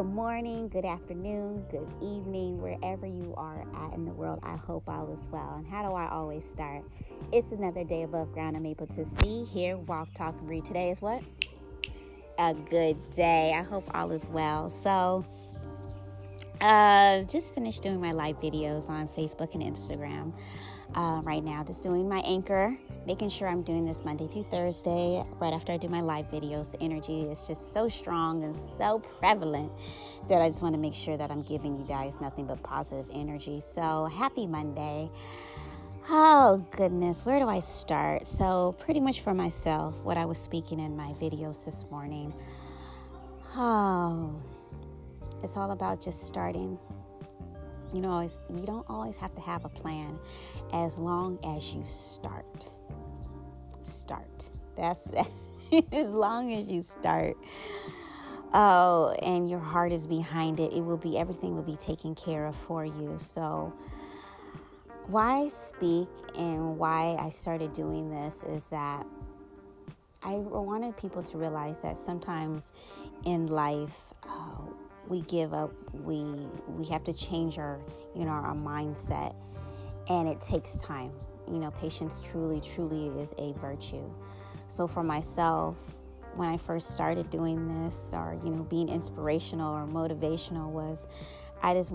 Good morning, good afternoon, good evening, wherever you are at in the world. I hope all is well. And how do I always start? It's another day above ground. I'm able to see, hear, walk, talk, and breathe. Today is what? A good day. I hope all is well. So, just finished doing my live videos on Facebook and Instagram. Right now, just doing my anchor, making sure I'm doing this Monday through Thursday. Right after I do my live videos, the energy is just so strong and so prevalent that I just want to make sure that I'm giving you guys nothing but positive energy. So happy Monday. Oh, goodness. Where do I start? So pretty much for myself, what I was speaking in my videos this morning. Oh, it's all about just starting. You know, you don't always have to have a plan as long as you start. That's as long as you start. Oh, and your heart is behind it. It will be, everything will be taken care of for you. So why I speak and why I started doing this is that I wanted people to realize that sometimes in life, we give up, we have to change our, you know, our mindset, and it takes time. You know, patience truly is a virtue. So for myself, when I first started doing this, or, you know, being inspirational or motivational, was I just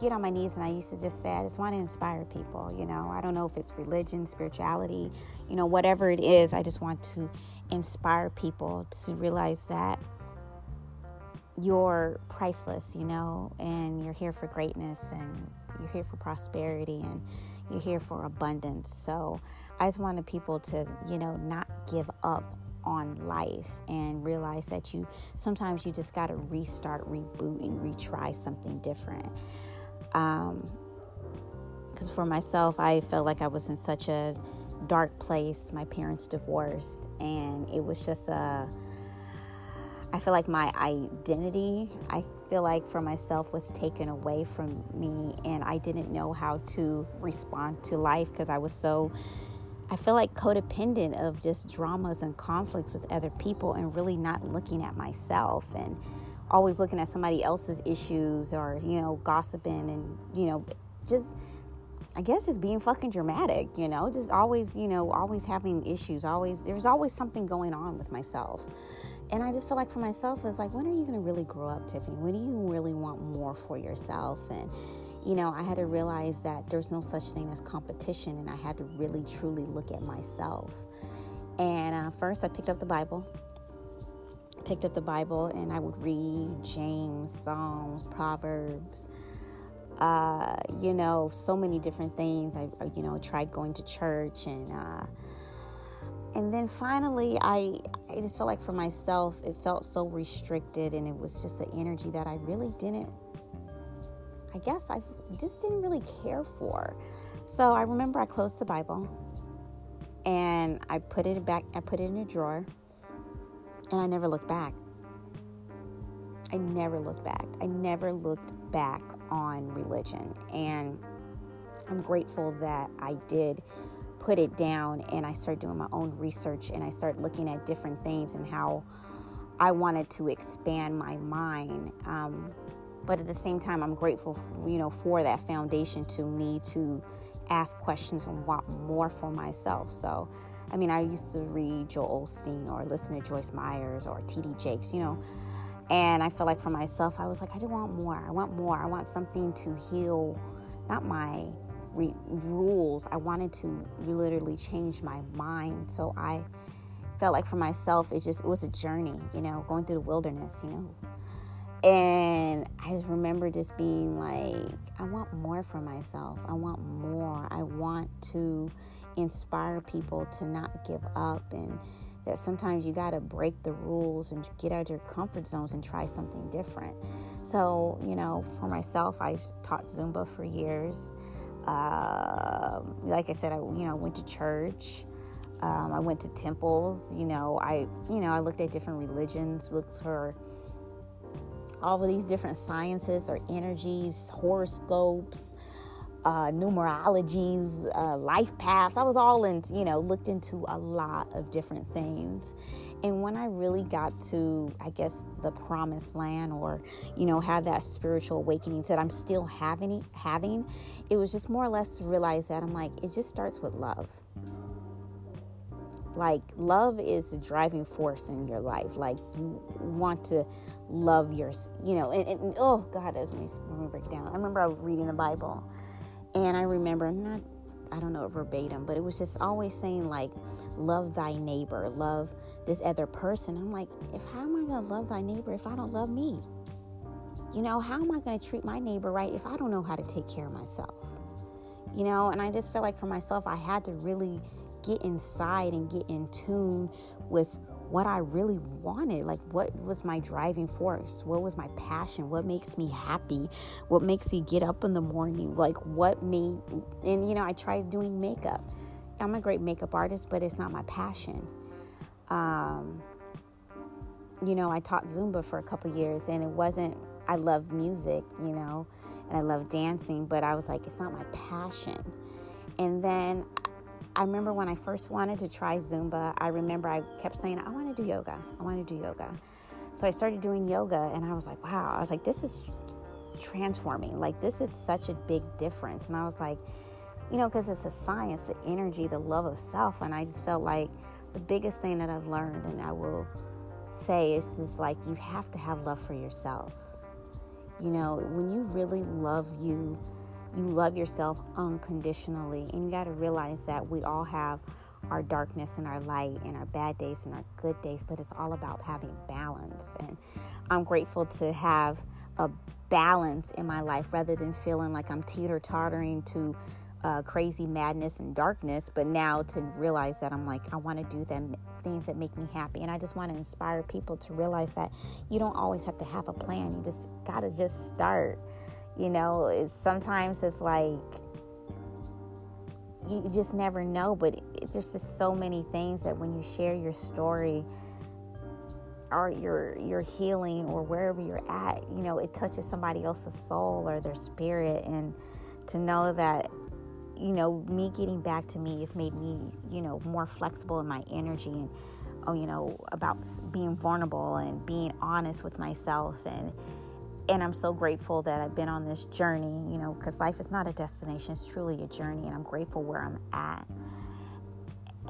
get on my knees, and I used to just say, I just want to inspire people. You know, I don't know if it's religion, spirituality, you know, whatever it is, I just want to inspire people to realize that you're priceless, you know, and you're here for greatness, and you're here for prosperity, and you're here for abundance. So I just wanted people to, you know, not give up on life and realize that you sometimes you just got to restart, reboot, and retry something different. Because for myself, I felt like I was in such a dark place. My parents divorced, and it was just I feel like my identity, I feel like for myself, was taken away from me, and I didn't know how to respond to life because I was so, I feel like, codependent of just dramas and conflicts with other people, and really not looking at myself, and always looking at somebody else's issues, or, you know, gossiping, and, you know, just, I guess, just being fucking dramatic, you know, just always, you know, always having issues, always, there's always something going on with myself. And I just feel like for myself, it's like, when are you going to really grow up, Tiffany? When do you really want more for yourself? And, you know, I had to realize that there's no such thing as competition, and I had to really, truly look at myself. And first I picked up the Bible, and I would read James, Psalms, Proverbs, you know, so many different things. I, you know, tried going to church, and then finally, I just felt like for myself, it felt so restricted, and it was just an energy that I really didn't, I guess I just didn't really care for. So I remember I closed the Bible, and I put it in a drawer, and I never looked back. I never looked back on religion, and I'm grateful that I did put it down, and I started doing my own research, and I started looking at different things and how I wanted to expand my mind. But at the same time, I'm grateful, you know, for that foundation to me to ask questions and want more for myself. So, I mean, I used to read Joel Osteen or listen to Joyce Meyers or T.D. Jakes, you know, and I feel like for myself, I was like, I just want more. I want something to heal, not my rules. I wanted to literally change my mind. So I felt like for myself, it was a journey, you know, going through the wilderness, you know. And I just remember just being like, I want more for myself. I want more. I want to inspire people to not give up, and that sometimes you got to break the rules and get out of your comfort zones and try something different. So, you know, for myself, I've taught Zumba for years. Like I said, I, you know, went to church. I went to temples. You know, I looked at different religions, looked for all of these different sciences or energies, horoscopes, numerologies, life paths. I was all in, looked into a lot of different things. And when I really got to, I guess, the promised land, or, have that spiritual awakening that I'm still having, it was just more or less to realize that I'm like, it just starts with love. Like, love is the driving force in your life. Like, you want to love your, and oh God, let me break down. I remember I was reading the Bible, and I remember I don't know verbatim, but it was just always saying, like, love thy neighbor, love this other person. I'm like, how am I going to love thy neighbor if I don't love me? How am I going to treat my neighbor right if I don't know how to take care of myself? And I just felt like for myself, I had to really get inside and get in tune with what I really wanted. Like, what was my driving force? What was my passion? What makes me happy? What makes me get up in the morning? Like, I tried doing makeup. I'm a great makeup artist, but it's not my passion. I taught Zumba for a couple years, and I love music, and I love dancing, but I was like, it's not my passion. And then I remember when I first wanted to try Zumba, I remember I kept saying, I want to do yoga. So I started doing yoga, and I was like, wow. I was like, this is transforming. Like, this is such a big difference. And I was like, because it's a science, the energy, the love of self. And I just felt like the biggest thing that I've learned, and I will say, is just like, you have to have love for yourself. When you really love you love yourself unconditionally. And you got to realize that we all have our darkness and our light and our bad days and our good days, but it's all about having balance. And I'm grateful to have a balance in my life rather than feeling like I'm teeter-tottering to crazy madness and darkness, but now to realize that I'm like, I want to do them things that make me happy. And I just want to inspire people to realize that you don't always have to have a plan. You just got to just start. Sometimes it's like you just never know, but it's just so many things that when you share your story or your healing or wherever you're at, it touches somebody else's soul or their spirit. And to know that, me getting back to me has made me, more flexible in my energy and, about being vulnerable and being honest with myself. And I'm so grateful that I've been on this journey, because life is not a destination. It's truly a journey. And I'm grateful where I'm at.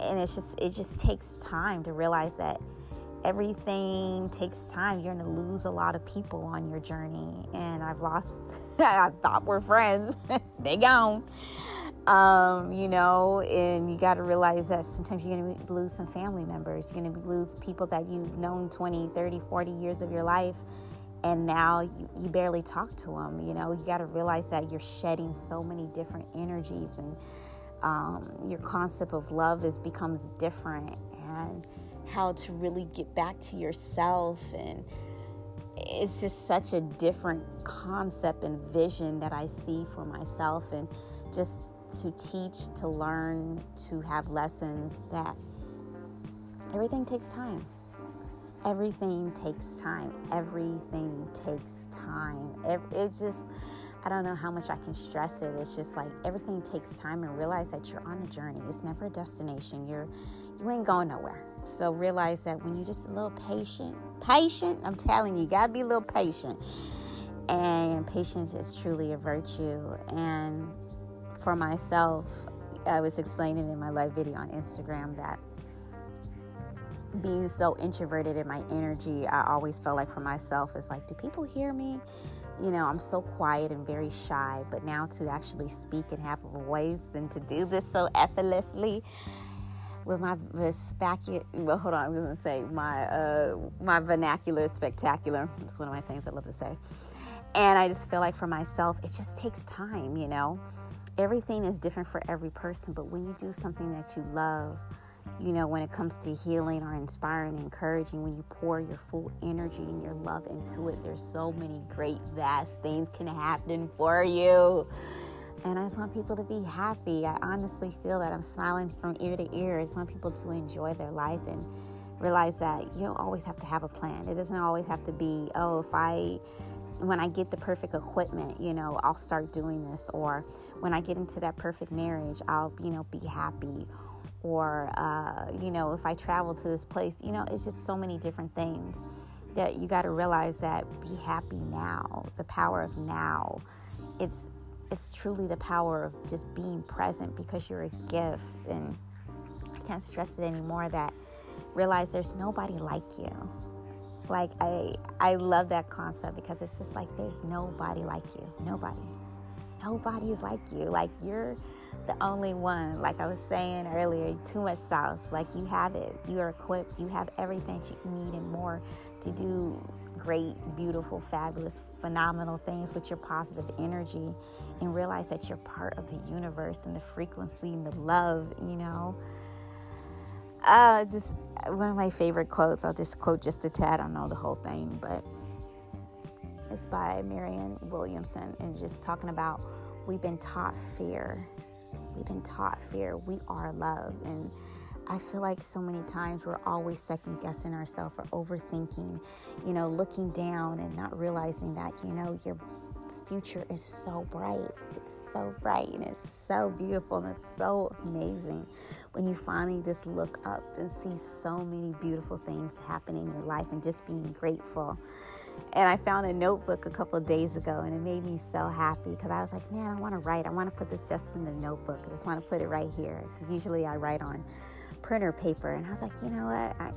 And it just takes time to realize that everything takes time. You're going to lose a lot of people on your journey. And I've lost, I thought we're friends. They gone. And you got to realize that sometimes you're going to lose some family members. You're going to lose people that you've known 20, 30, 40 years of your life. And now you barely talk to them. You got to realize that you're shedding so many different energies, and your concept of love becomes different, and how to really get back to yourself. And it's just such a different concept and vision that I see for myself, and just to teach, to learn, to have lessons that everything takes time. Everything takes time. Everything takes time. It's just, I don't know how much I can stress it. It's just like everything takes time, and realize that you're on a journey. It's never a destination. You ain't going nowhere. So realize that when you're just a little patient, I'm telling you, gotta be a little patient. And patience is truly a virtue. And for myself, I was explaining in my live video on Instagram that being so introverted in my energy, I always felt like for myself, it's like, do people hear me? I'm so quiet and very shy, but now to actually speak and have a voice and to do this so effortlessly with my my vernacular is spectacular. It's one of my things I love to say. And I just feel like for myself, it just takes time, Everything is different for every person, but when you do something that you love, when it comes to healing or inspiring, encouraging, when you pour your full energy and your love into it, there's so many great, vast things can happen for you. And I just want people to be happy. I honestly feel that I'm smiling from ear to ear. I just want people to enjoy their life and realize that you don't always have to have a plan. It doesn't always have to be, oh, if I when I get the perfect equipment, you know, I'll start doing this. Or when I get into that perfect marriage, I'll, you know, be happy. Or, you know, if I travel to this place, you know, it's just so many different things that you got to realize that be happy now, the power of now. It's truly the power of just being present, because you're a gift. And I can't stress it anymore, that realize there's nobody like you. Like, I love that concept, because it's just like, there's nobody like you. Nobody is like you. Like, you're the only one. Like I was saying earlier, too much sauce. Like, you have it. You are equipped. You have everything you need and more to do great, beautiful, fabulous, phenomenal things with your positive energy. And realize that you're part of the universe and the frequency and the love, you know. Just one of my favorite quotes. I'll just quote just a tad. I don't know the whole thing, but it's by Marianne Williamson, and just talking about, we've been taught fear. We've been taught fear. We are love. And I feel like so many times we're always second guessing ourselves, or overthinking, you know, looking down and not realizing that, you know, your future is so bright. It's so bright, and it's so beautiful, and it's so amazing when you finally just look up and see so many beautiful things happening in your life, and just being grateful. And I found a notebook a couple of days ago, and it made me so happy, because I was like, man, I want to write. I want to put this just in the notebook. I just want to put it right here. Usually I write on printer paper. And I was like, you know what?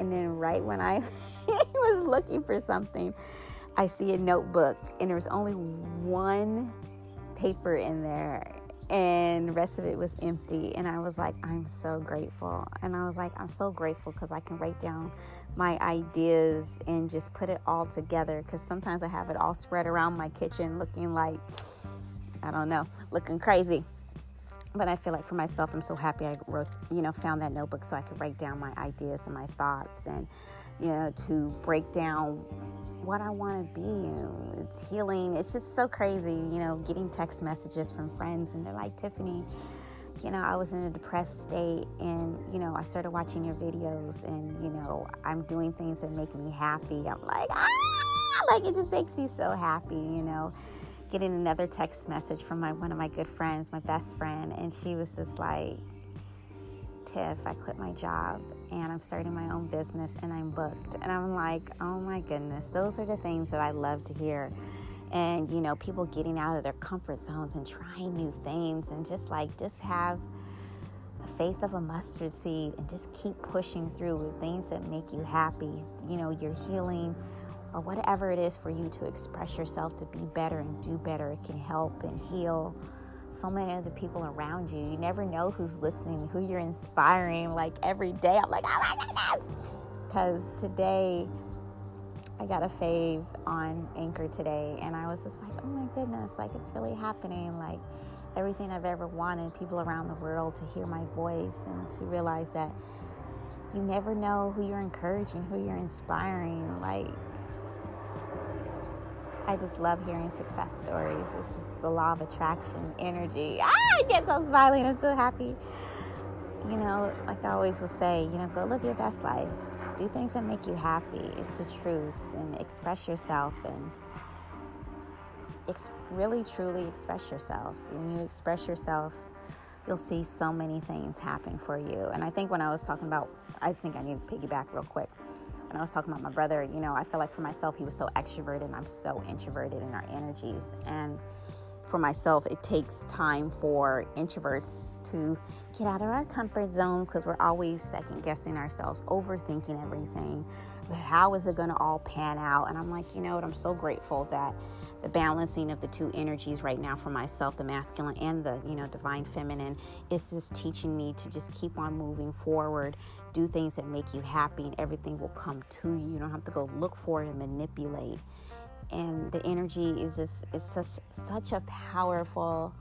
And then right when I was looking for something, I see a notebook, and there was only one paper in there, and the rest of it was empty. And I was like, I'm so grateful. And I was like, I'm so grateful, because I can write down my ideas and just put it all together, because sometimes I have it all spread around my kitchen looking like, I don't know, looking crazy. But I feel like for myself, I'm so happy I wrote, you know, found that notebook, so I could write down my ideas and my thoughts, and, you know, to break down what I want to be. And it's healing. It's just so crazy, you know, getting text messages from friends, and they're like, Tiffany, you know, I was in a depressed state, and, you know, I started watching your videos, and, you know, I'm doing things that make me happy. I'm like, ah, like, it just makes me so happy, you know. Getting another text message from one of my good friends, my best friend, and she was just like, Tiff, I quit my job, and I'm starting my own business, and I'm booked. And I'm like, oh my goodness, those are the things that I love to hear. And, you know, people getting out of their comfort zones and trying new things, and just like, just have a faith of a mustard seed, and just keep pushing through with things that make you happy, you know, your healing, or whatever it is for you to express yourself, to be better and do better. It can help and heal so many of the people around you. You never know who's listening, who you're inspiring, like, every day. I'm like, oh my goodness, because today I got a fave on Anchor today, and I was just like, oh my goodness, like, it's really happening. Like, everything I've ever wanted, people around the world to hear my voice, and to realize that you never know who you're encouraging, who you're inspiring. Like, I just love hearing success stories. It's just the law of attraction, energy. Ah, I get so smiling. I'm so happy. You know, like I always will say, you know, go live your best life. Do things that make you happy. It's the truth. And express yourself, and really, truly express yourself. When you express yourself, you'll see so many things happen for you. And I think when I was talking about, I think I need to piggyback real quick. When I was talking about my brother, you know, I feel like for myself, he was so extroverted, and I'm so introverted in our energies. And for myself, it takes time for introverts to get out of our comfort zones, because we're always second guessing ourselves, overthinking everything. How is it going to all pan out? And I'm like, you know what? I'm so grateful that the balancing of the two energies right now for myself, the masculine and the, you know, divine feminine, is just teaching me to just keep on moving forward, do things that make you happy, and everything will come to you. You don't have to go look for it and manipulate. And the energy is just, it's such a powerful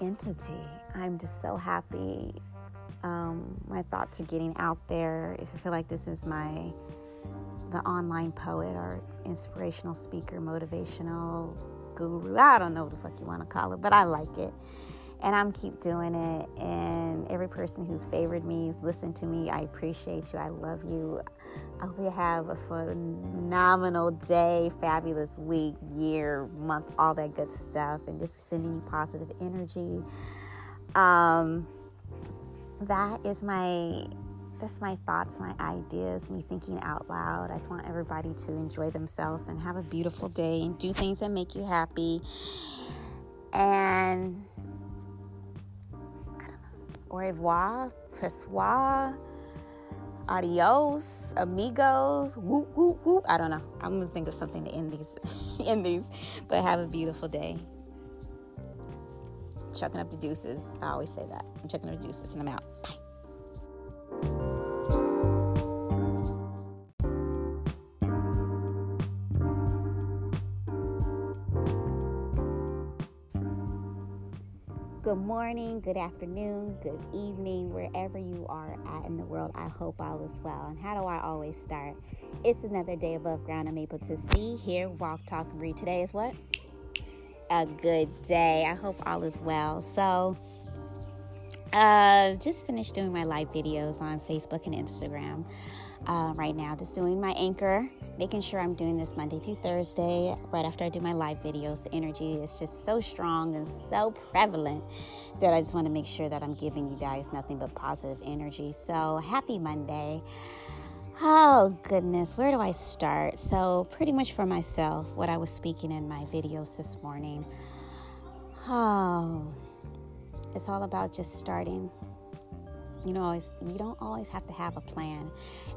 entity. I'm just so happy. My thoughts are getting out there. I feel like this is the online poet, or inspirational speaker, motivational guru. I don't know what the fuck you want to call it, but I like it. And I'm keep doing it. And every person who's favored me, who's listened to me, I appreciate you. I love you. I hope you have a phenomenal day, fabulous week, year, month, all that good stuff. And just sending you positive energy. That's my thoughts, my ideas, me thinking out loud. I just want everybody to enjoy themselves and have a beautiful day and do things that make you happy. And I don't know. Au revoir, pressoir, adios, amigos, whoop, whoop, whoop. I don't know. I'm gonna think of something to end these. But have a beautiful day. Chucking up the deuces. I always say that. I'm chucking up the deuces and I'm out. Bye. Good morning, good afternoon, good evening, wherever you are at in the world. I hope all is well. And how do I always start? It's another day above ground. I'm able to see, hear, walk, talk, and breathe. Today is what? A good day. I hope all is well. So, just finished doing my live videos on Facebook and Instagram right now. Just doing my anchor, making sure I'm doing this Monday through Thursday. Right after I do my live videos, the energy is just so strong and so prevalent that I just want to make sure that I'm giving you guys nothing but positive energy. So happy Monday. Oh, goodness. Where do I start? So pretty much for myself, what I was speaking in my videos this morning. Oh, it's all about just starting. You know, you don't always have to have a plan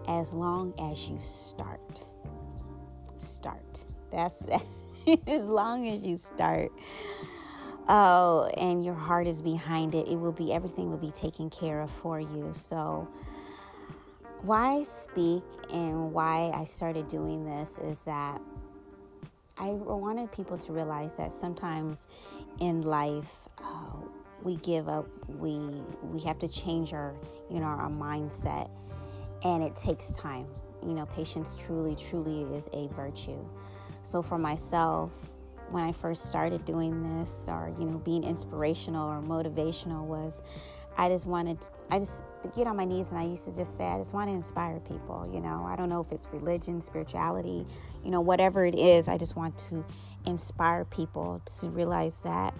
as long as you start. That's as long as you start. Oh, and your heart is behind it. It will be, everything will be taken care of for you. So why speak and why I started doing this is that I wanted people to realize that sometimes in life we give up, we have to change our, you know, our mindset, and it takes time. You know, patience truly is a virtue. So for myself, when I first started doing this, or, you know, being inspirational or motivational, was I just get on my knees, and I used to just say, I just want to inspire people, you know. I don't know if it's religion, spirituality, you know, whatever it is, I just want to inspire people to realize that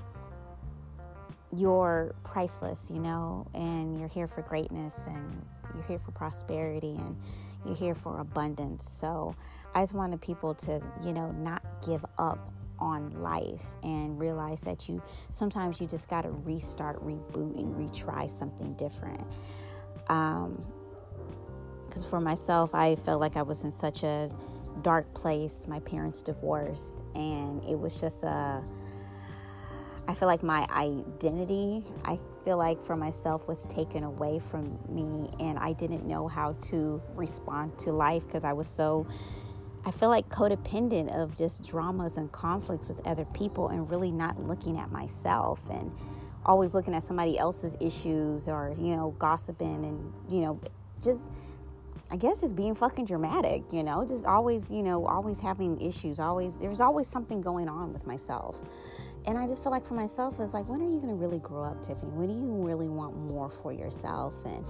you're priceless, you know, and you're here for greatness, and you're here for prosperity, and you're here for abundance. So I just wanted people to, you know, not give up on life and realize that you sometimes you just got to restart, reboot, and retry something different. Because for myself, I felt like I was in such a dark place. My parents divorced, and it was just I feel like my identity, I feel like for myself, was taken away from me, and I didn't know how to respond to life because I was so, I feel like, codependent of just dramas and conflicts with other people, and really not looking at myself, and always looking at somebody else's issues, or, you know, gossiping, and, you know, just, I guess, just being fucking dramatic, you know, just always, you know, always having issues, always, there's always something going on with myself. And I just feel like for myself, it's like, when are you going to really grow up, Tiffany? When do you really want more for yourself? And,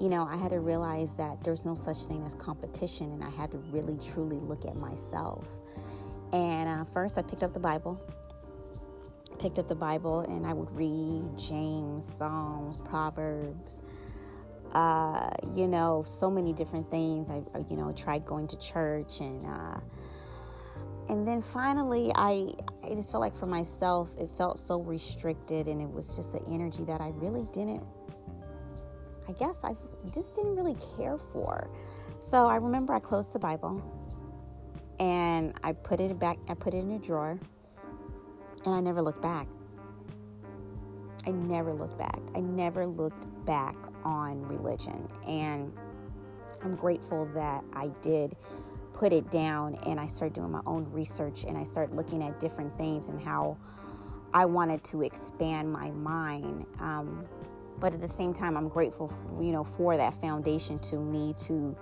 you know, I had to realize that there's no such thing as competition, and I had to really, truly look at myself. And first I picked up the Bible, and I would read James, Psalms, Proverbs, you know, so many different things. I, you know, tried going to church, and then finally, I just felt like for myself, it felt so restricted, and it was just an energy that I really didn't, I guess I just didn't really care for. So I remember I closed the Bible, and I put it back, I put it in a drawer, and I never looked back. I never looked back on religion, and I'm grateful that I did put it down, and I started doing my own research, and I started looking at different things and how I wanted to expand my mind. But at the same time, I'm grateful, you know, for that foundation to me to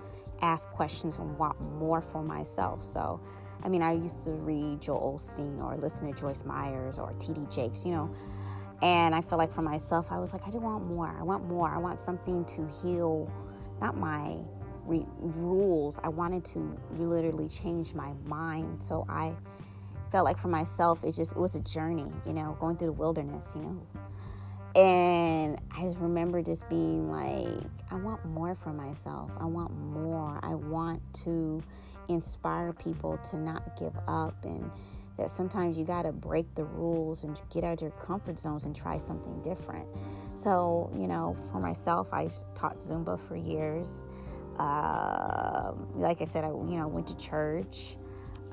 ask questions and want more for myself. So, I mean, I used to read Joel Osteen or listen to Joyce Meyers or T.D. Jakes, you know, And I feel like for myself, I was like, I do want more. I want more. I want something to heal, not my rules. I wanted to literally change my mind. So I felt like for myself, it was a journey, going through the wilderness, And I just remember just being like, I want more for myself. I want more. I want to inspire people to not give up, and that sometimes you got to break the rules and get out of your comfort zones and try something different. So, for myself, I taught Zumba for years. Like I said, I went to church.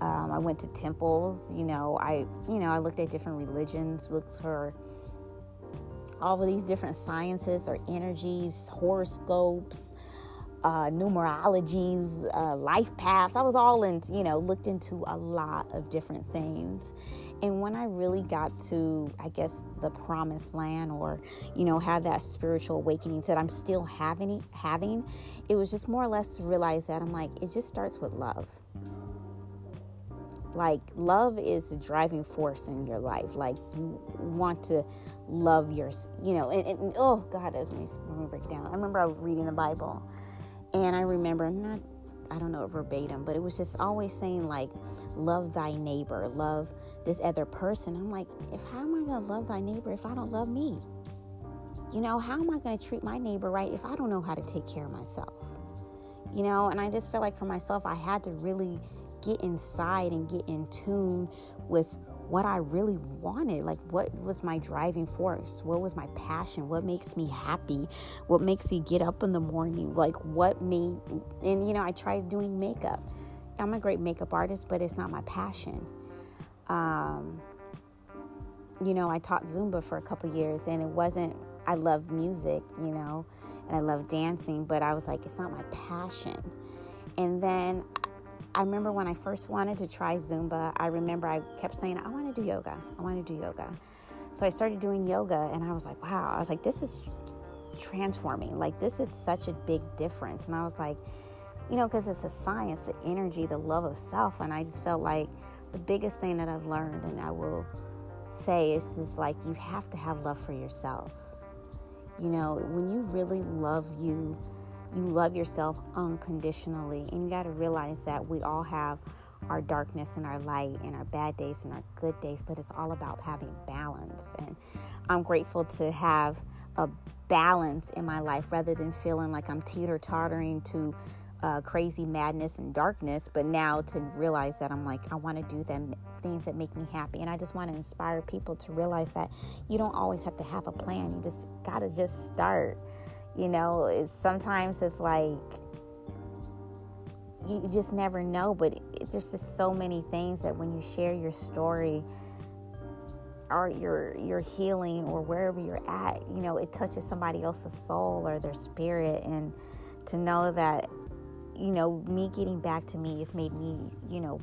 I went to temples. I looked at different religions, looked for all of these different sciences or energies, horoscopes, numerologies, life paths. I was all in, looked into a lot of different things. And when I really got to, I guess, the promised land, or, have that spiritual awakening that I'm still having, it was just more or less to realize that I'm like, it just starts with love. Like, love is the driving force in your life. Like, you want to love your, and oh, God, let me break down. I remember I was reading the Bible, and I remember, I don't know verbatim, but it was just always saying, like, love thy neighbor, love this other person. I'm like, how am I going to love thy neighbor if I don't love me? How am I going to treat my neighbor right if I don't know how to take care of myself? And I just felt like for myself, I had to really get inside and get in tune with what I really wanted. Like, what was my driving force? What was my passion? What makes me happy? What makes me get up in the morning? Like, I tried doing makeup. I'm a great makeup artist, but it's not my passion. I taught Zumba for a couple years, and I love music, and I love dancing, but I was like, it's not my passion. And then I remember when I first wanted to try Zumba, I remember I kept saying, I want to do yoga. So I started doing yoga, and I was like, wow. I was like, this is transforming. Like, this is such a big difference. And I was like, because it's a science, the energy, the love of self. And I just felt like the biggest thing that I've learned, and I will say, is just like, you have to have love for yourself. When you really love you, you love yourself unconditionally. And you got to realize that we all have our darkness and our light and our bad days and our good days, but it's all about having balance. And I'm grateful to have a balance in my life rather than feeling like I'm teeter-tottering to crazy madness and darkness, but now to realize that I'm like, I want to do them things that make me happy. And I just want to inspire people to realize that you don't always have to have a plan. You just got to just start. Sometimes it's like, you just never know, but it's just so many things that when you share your story or your healing or wherever you're at, it touches somebody else's soul or their spirit. And to know that, me getting back to me has made me,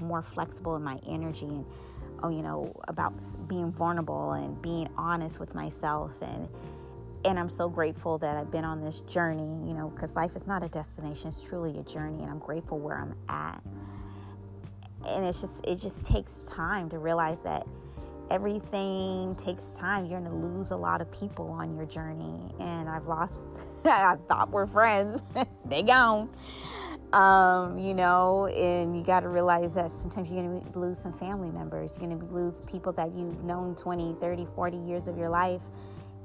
more flexible in my energy and, about being vulnerable and being honest with myself. And I'm so grateful that I've been on this journey, because life is not a destination. It's truly a journey, and I'm grateful where I'm at. And it just takes time to realize that everything takes time. You're going to lose a lot of people on your journey. And I've lost, I thought we're friends. They gone. And you got to realize that sometimes you're going to lose some family members. You're going to lose people that you've known 20, 30, 40 years of your life.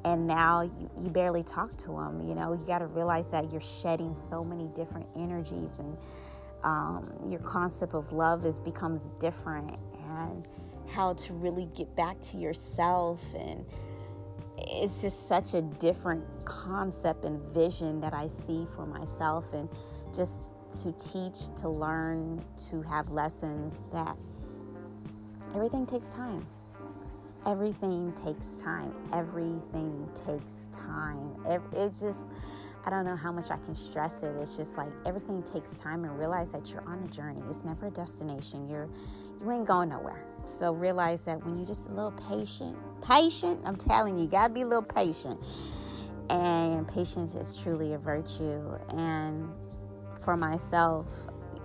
And now you barely talk to them. You got to realize that you're shedding so many different energies, and your concept of love becomes different, and how to really get back to yourself. And it's just such a different concept and vision that I see for myself, and just to teach, to learn, to have lessons that everything takes time. Everything takes time. Everything takes time. It's just, I don't know how much I can stress it. It's just like, everything takes time, and realize that you're on a journey. It's never a destination. You ain't going nowhere. So realize that when you're just a little patient, I'm telling you gotta be a little patient. And patience is truly a virtue. And for myself,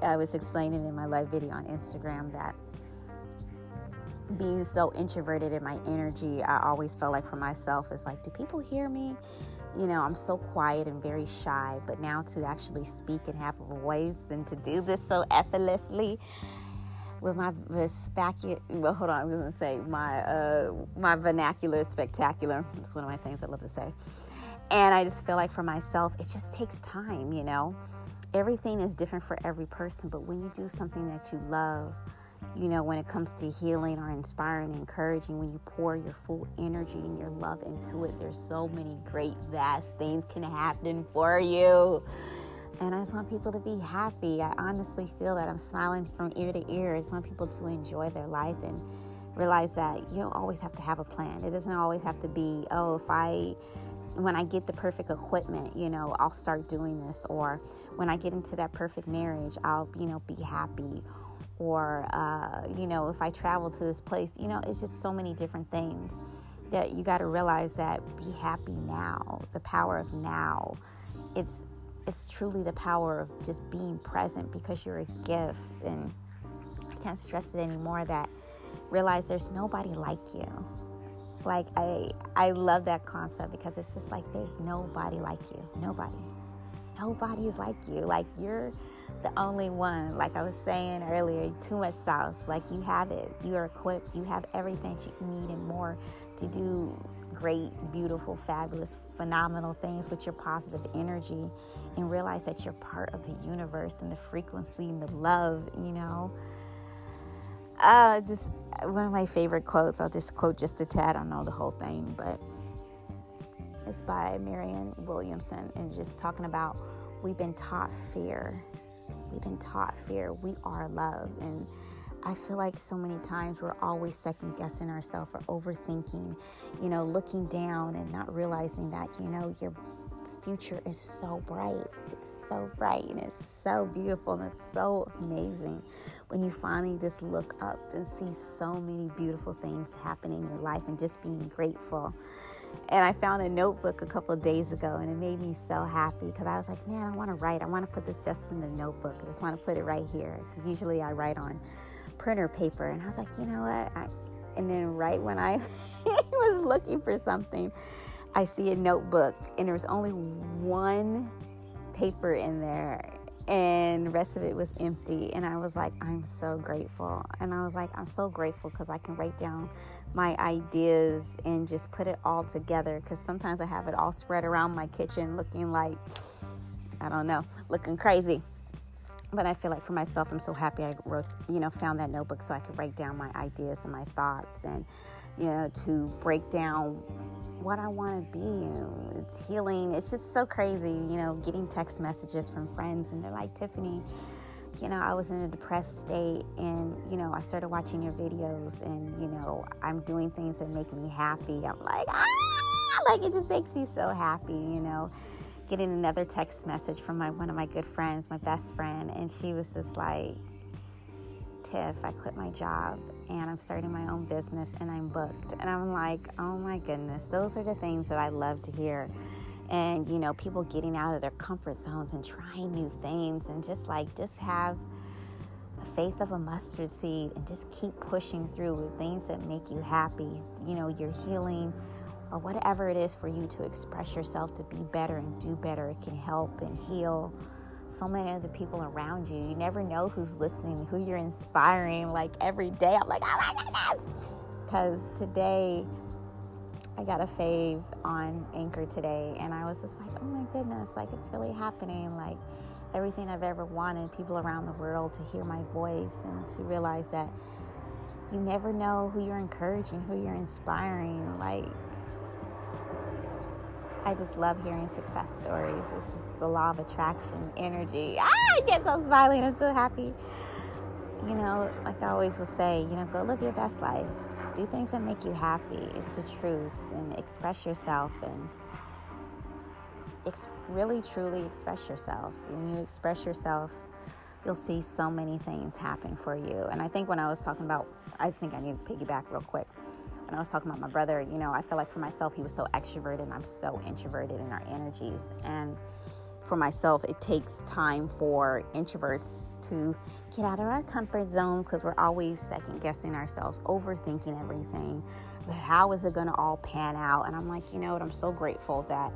I was explaining in my live video on Instagram that being so introverted in my energy, I always felt like for myself, it's like, do people hear me? You know, I'm so quiet and very shy, but now to actually speak and have a voice and to do this so effortlessly with my my vernacular is spectacular. It's one of my things I love to say. And I just feel like for myself, it just takes time, you know. Everything is different for every person, but when you do something that you love, you know, when it comes to healing or inspiring, encouraging, when you pour your full energy and your love into it, there's so many great, vast things can happen for you. And I just want people to be happy. I honestly feel that I'm smiling from ear to ear. I just want people to enjoy their life and realize that you don't always have to have a plan. It doesn't always have to be, oh, when I get the perfect equipment, you know, I'll start doing this. Or when I get into that perfect marriage, I'll, you know, be happy. Or, you know, if I travel to this place, you know, it's just so many different things that you got to realize that be happy now, the power of now. It's truly the power of just being present because you're a gift. And I can't stress it anymore that realize there's nobody like you. Like, I love that concept because it's just like there's nobody like you. Nobody is like you. Like, you're the only one. Like I was saying earlier, too much sauce. Like, you have it, you are equipped, you have everything you need and more to do great, beautiful, fabulous, phenomenal things with your positive energy. And realize that you're part of the universe and the frequency and the love, you know. Just one of my favorite quotes, I'll just quote just a tad, I don't know the whole thing, but it's by Marianne Williamson, and just talking about we've been taught fear. We've been taught fear. We are love. And I feel like so many times we're always second guessing ourselves or overthinking, you know, looking down and not realizing that, you know, your future is so bright. It's so bright and it's so beautiful and it's so amazing when you finally just look up and see so many beautiful things happening in your life and just being grateful. And I found a notebook a couple of days ago, and it made me so happy because I was like, man, I want to write. I want to put this just in the notebook. I just want to put it right here. Usually I write on printer paper. And I was like, you know what? And then right when I was looking for something, I see a notebook, and there was only one paper in there, and the rest of it was empty. And I was like, I'm so grateful. And I was like, I'm so grateful because I can write down my ideas and just put it all together, because sometimes I have it all spread around my kitchen looking like, I don't know, looking crazy. But I feel like for myself, I'm so happy I wrote, you know, found that notebook so I could write down my ideas and my thoughts, and, you know, to break down what I want to be. It's healing. It's just so crazy, you know, getting text messages from friends, and they're like, Tiffany, you know, I was in a depressed state, and, you know, I started watching your videos, and, you know, I'm doing things that make me happy. I'm like, ah, like, it just makes me so happy, you know. Getting another text message from one of my good friends, my best friend, and she was just like, Tiff, I quit my job, and I'm starting my own business, and I'm booked. And I'm like, oh my goodness, those are the things that I love to hear. And, you know, people getting out of their comfort zones and trying new things, and just like, just have a faith of a mustard seed and just keep pushing through with things that make you happy. You know, your healing or whatever it is for you to express yourself, to be better and do better. It can help and heal so many other people around you. You never know who's listening, who you're inspiring. Like, every day I'm like, oh my goodness. Because today, I got a fave on Anchor today, and I was just like, oh my goodness, like, it's really happening. Like, everything I've ever wanted, people around the world to hear my voice, and to realize that you never know who you're encouraging, who you're inspiring. Like, I just love hearing success stories. This is the law of attraction, energy. Ah, I get so smiling. I'm so happy. You know, like I always will say, you know, go live your best life. Do things that make you happy. It's the truth. And express yourself, and really, truly express yourself. When you express yourself, you'll see so many things happen for you. And I think when I was talking about, I think I need to piggyback real quick. When I was talking about my brother, you know, I feel like for myself, he was so extroverted, and I'm so introverted in our energies. And for myself, it takes time for introverts to get out of our comfort zones, because we're always second guessing ourselves, overthinking everything. How is it going to all pan out? And I'm like, you know what? I'm so grateful that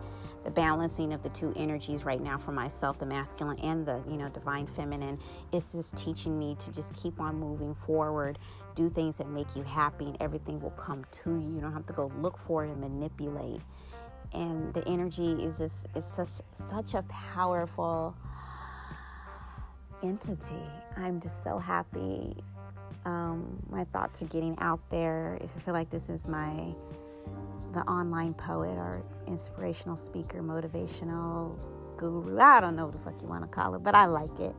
the balancing of the two energies right now for myself, the masculine and the, divine feminine, is just teaching me to just keep on moving forward, do things that make you happy, and everything will come to you. You don't have to go look for it and manipulate. And the energy is just, it's such a powerful entity. I'm just so happy. My thoughts are getting out there. I feel like this is the online poet or inspirational speaker, motivational guru. I don't know what the fuck you want to call it, but I like it.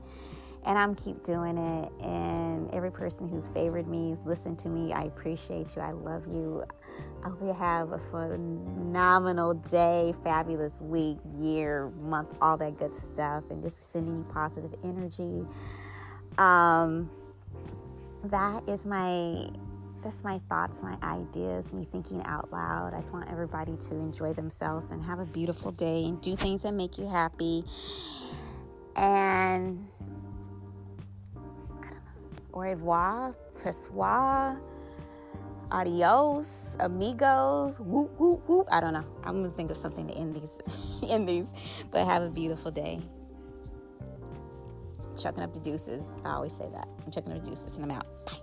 And I'm keep doing it. And every person who's favored me, who's listened to me, I appreciate you. I love you. I hope you have a phenomenal day, fabulous week, year, month, all that good stuff. And just sending you positive energy. That's my thoughts, my ideas, me thinking out loud. I just want everybody to enjoy themselves and have a beautiful day and do things that make you happy. And I don't know, au revoir, pessoal, adios, amigos, whoop, whoop, whoop. I don't know. I'm going to think of something to end these, but have a beautiful day. Chucking up the deuces. I always say that. I'm chucking up the deuces and I'm out. Bye.